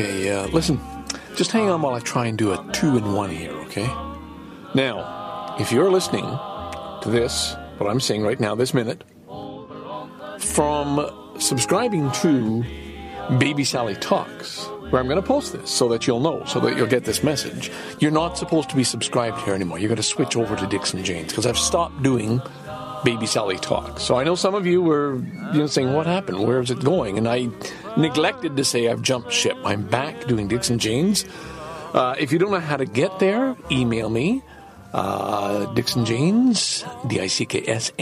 Okay, listen, just hang on while I try and do a 2-in-1 here, okay? Now, if you're listening to this, what I'm saying right now, this minute, from subscribing to Baby Sally Talks, where I'm going to post this so that you'll know, so that you'll get this message, you're not supposed to be subscribed here anymore. You're going to switch over to Dixon Jane's, because I've stopped doing Baby Sally Talks. So I know some of you were saying, what happened? Where is it going? And I neglected to say I've jumped ship. I'm back doing Dixon Jane's. If you don't know how to get there, email me, Dixon Janes, DICKSNJANES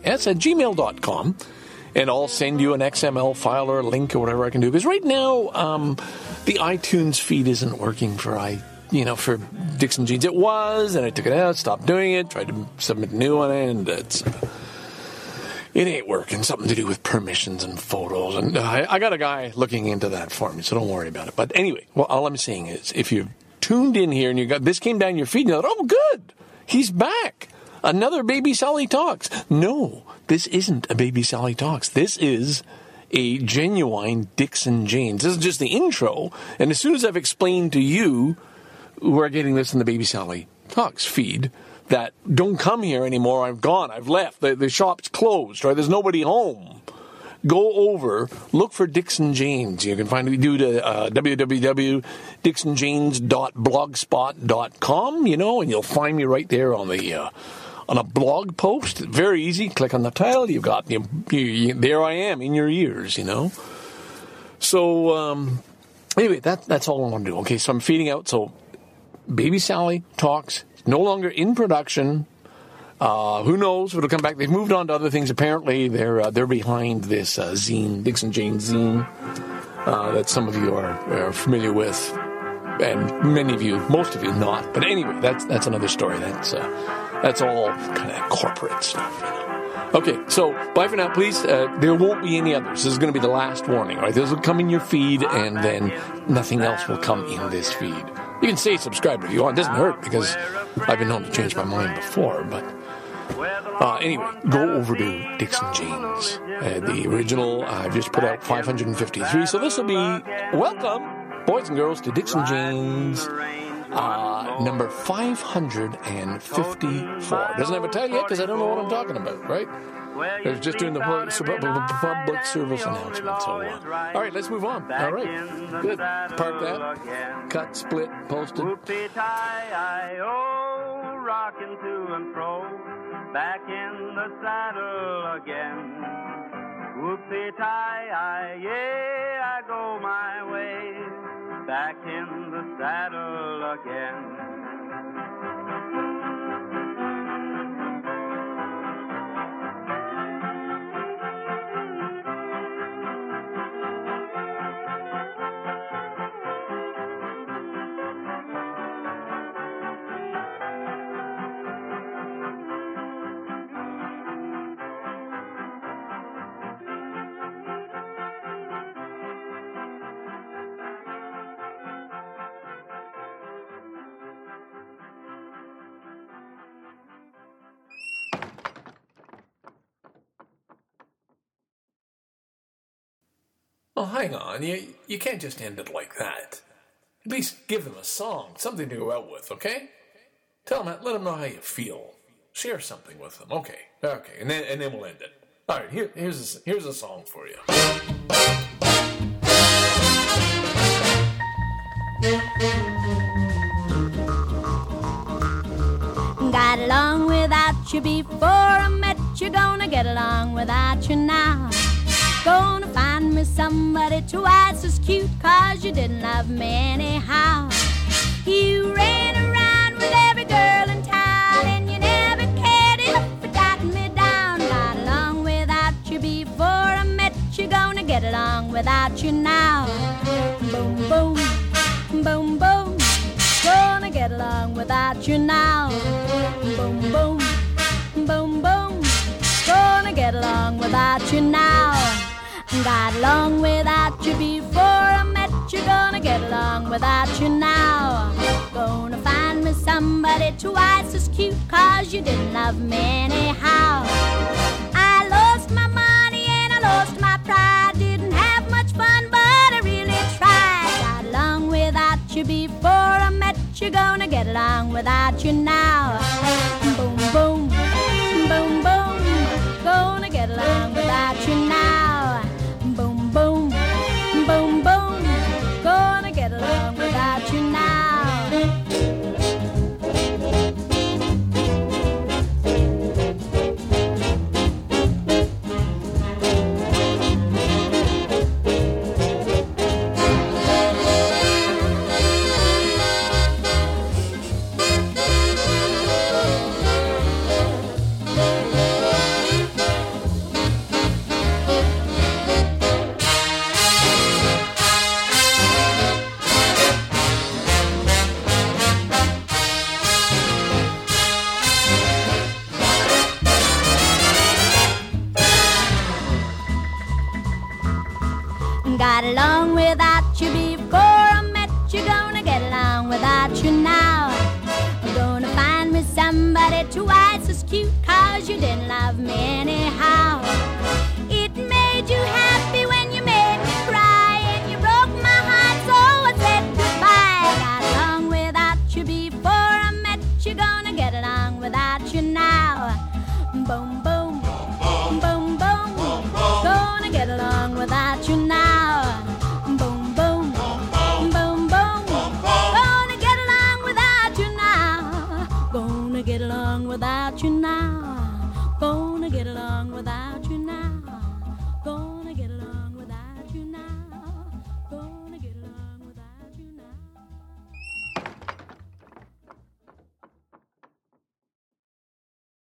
@gmail.com. And I'll send you an XML file or a link or whatever I can do. Because right now, the iTunes feed isn't working for for Dixon Janes. It was, and I took it out, stopped doing it, tried to submit a new one, and it ain't working. Something to do with permissions and photos, and I got a guy looking into that for me, so don't worry about it. But anyway, well, all I'm saying is, if you've tuned in here and you got this came down your feed, and you're like, oh, good, he's back, another Baby Sally Talks. No, this isn't a Baby Sally Talks. This is a genuine Dixon Janes. This is just the intro, and as soon as I've explained to you. We're getting this in the Baby Sally Talks feed that don't come here anymore. I'm gone. I've left. The shop's closed, right? There's nobody home. Go over. Look for Dixon Janes. You can find it. Do to www.dixonjanes.blogspot.com, and you'll find me right there on the on a blog post. Very easy. Click on the title. You've got there I am in your ears, So, anyway, that's all I want to do. Okay, so I'm feeding out, so Baby Sally Talks, no longer in production. Who knows? It'll come back. They've moved on to other things. Apparently, they're behind this zine, Dixon Jane zine, that some of you are familiar with, and many of you, most of you, not. But anyway, that's another story. That's all kind of corporate stuff. Okay, so bye for now, please. There won't be any others. This is going to be the last warning, right? This will come in your feed, and then nothing else will come in this feed. You can say subscribe if you want. It doesn't hurt, because I've been known to change my mind before. But anyway, go over to Dixon Janes. The original, I've just put out 553. So this will be welcome, boys and girls, to Dixon Janes number 554. Doesn't have a title yet because I don't know what I'm talking about, right? I was just doing the public service announcement. So, all right, let's move on. All right, good. Park that. Cut, split, posted. Whoopee-tie-I-O, rocking to and fro, back in the saddle again. Whoopee-tie-I, yeah, I go my way, back in the saddle again. Oh, hang on. You can't just end it like that. At least give them a song, something to go out with, okay? Tell them, let them know how you feel. Share something with them, okay, and then we'll end it. All right, here's a song for you. Got along without you before I met you. Gonna get along without you now. Gonna find me somebody twice as cute, cause you didn't love me anyhow. You ran around with every girl in town, and you never cared enough for dotting me down. Got along without you before I met you. Gonna get along without you now. Boom, boom, boom, boom. Gonna get along without you now. Boom, boom, boom, boom. Gonna get along without you now. Got along without you before I met you. Gonna get along without you now. Gonna find me somebody twice as cute, cause you didn't love me anyhow. I lost my money and I lost my pride. Didn't have much fun, but I really tried. you gonna get along without you now? Boom, boom, boom, boom, gonna get along without you now. Boom, boom, boom, boom, gonna get along without you now. Got along without you before I met you, gonna get along without you now. I'm gonna find me somebody twice as cute, cause you didn't love me anyhow. It made you happy when you made me cry, and you broke my heart, so I said goodbye. Got along without you before I met you, gonna get along without you now. Boom, boom, boom, boom, boom, gonna get along without you now. Get along without you now. Gonna get along without you.